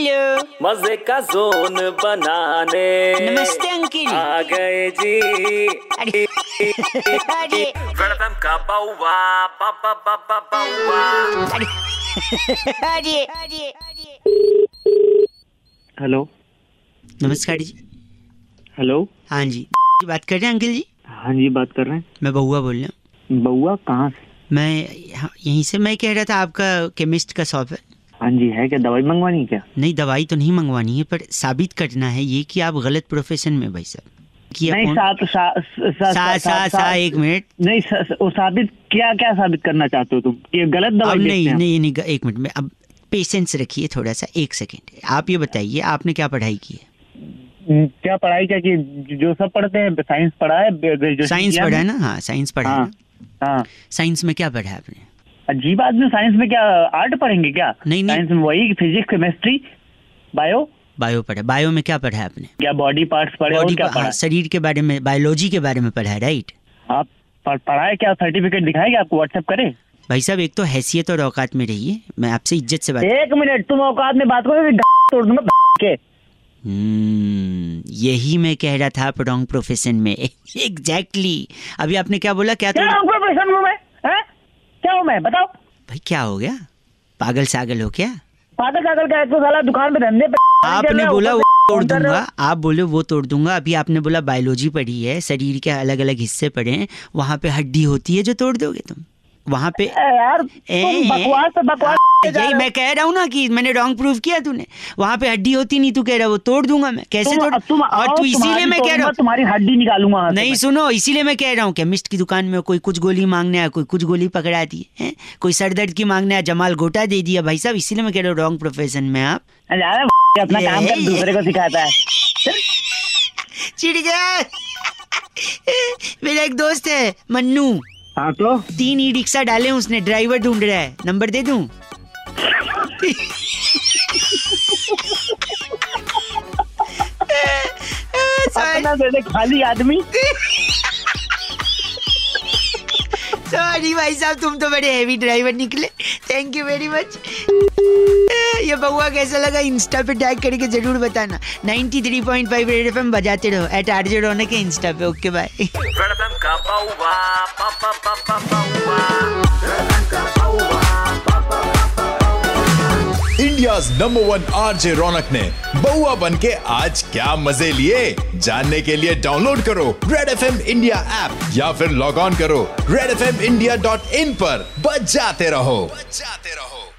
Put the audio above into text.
Hello, मजे का zone बनाने नमस्ते अंकिल आ गए जी। अरे वेलकम का बाउवा बाबा बाबा बाउवा। अरे हेलो नमस्कार जी। हेलो हाँ जी, बात कर रहे हैं अंकिल जी? हाँ जी बात कर रहे हैं, मैं बउआ बोल रहा हूँ। बउआ कहाँ से? मैं यहीं से। मैं कह रहा था आपका केमिस्ट का शॉप है। हाँ जी है। क्या दवाई मंगवानी? क्या नहीं, दवाई तो नहीं मंगवानी है, पर साबित करना है ये कि आप गलत प्रोफेशन में भाई साहब। नहीं एक मिनट, नहीं साबित क्या साबित करना चाहते हो तुम? ये गलत दवाई नहीं, एक मिनट में, अब पेशेंस रखिए थोड़ा सा, एक सेकेंड। आप ये बताइए आपने क्या पढ़ाई की है? क्या पढ़ाई क्या की? जो सब पढ़ते हैं साइंस पढ़ा है। साइंस पढ़ा है ना? हाँ साइंस पढ़ा है। साइंस में क्या पढ़ा है आपने? अजीब आदमी, साइंस में क्या आर्ट पढ़ेंगे क्या? नहीं साइंस में वही फिजिक्स केमिस्ट्री बायो पढ़ा। बायो में क्या पढ़ा है आपने? क्या बॉडी पार्ट्स पढ़े और क्या पढ़ा? शरीर के बारे में, बायोलॉजी के बारे में पढ़ा है राइट? आप पढ़ा है क्या? सर्टिफिकेट दिखाएंगे आपको व्हाट्सएप करें? भाई साहब एक तो हैसियत और औकात में रहिए, मैं आपसे इज्जत से बात। एक मिनट, तुम औकात में बात करो तोड़ दूंगा। यही मैं कह रहा था आप रॉन्ग प्रोफेशन में। एग्जैक्टली अभी आपने क्या बोला? क्या रॉन्ग प्रोफेशन में क्या हूँ मैं बताओ? भाई क्या हो गया, पागल सागल हो क्या? पागल सागल का तो साला दुकान पे धंधे। आपने बोला वो तोड़ दूंगा, आप बोले वो तोड़ दूंगा। अभी आपने बोला बायोलॉजी पढ़ी है, शरीर के अलग अलग हिस्से पढ़े हैं, वहाँ पे हड्डी होती है जो तोड़ दोगे तुम वहाँ पे? यार बकवास यही मैं कह रहा हूँ ना कि मैंने रॉन्ग प्रूफ किया। तूने वहाँ पे हड्डी होती नहीं, तू कह रहा वो तोड़ दूंगा मैं। कैसे तुम और तू? इसीलिए मैं कह रहा हूँ तुम्हारी हड्डी निकालूंगा। नहीं सुनो, इसीलिए मैं कह रहा हूँ केमिस्ट की दुकान में कोई कुछ गोली मांगने आया, कोई कुछ गोली पकड़ा दी है, कोई सर दर्द की मांगने आया जमाल गोटा दे दिया। भाई साहब इसीलिए मैं कह रहा हूँ रॉन्ग प्रोफेशन में आप अपना काम कर दूसरे को सिखाता है। मेरा एक दोस्त है मन्नू। हाँ तो 3 ई रिक्शा डाले उसने, ड्राइवर ढूंढ रहा है, नंबर दे दूं? खाली आदमी। सॉरी भाई साहब, तुम तो बड़े हैवी ड्राइवर निकले। Thank you very much. ये बउआ कैसा लगा इंस्टा पे टैग करके जरूर बताना। 93.5 रेड एफएम बजाते रहो एट आरजे रोने के इंस्टा पे। Okay bye. India's #1 RJ Raunak ने बउआ बन के आज क्या मजे लिए, जानने के लिए डाउनलोड करो रेड एफएम इंडिया ऐप या फिर लॉग ऑन करो redfmindia.in पर। बजाते रहो।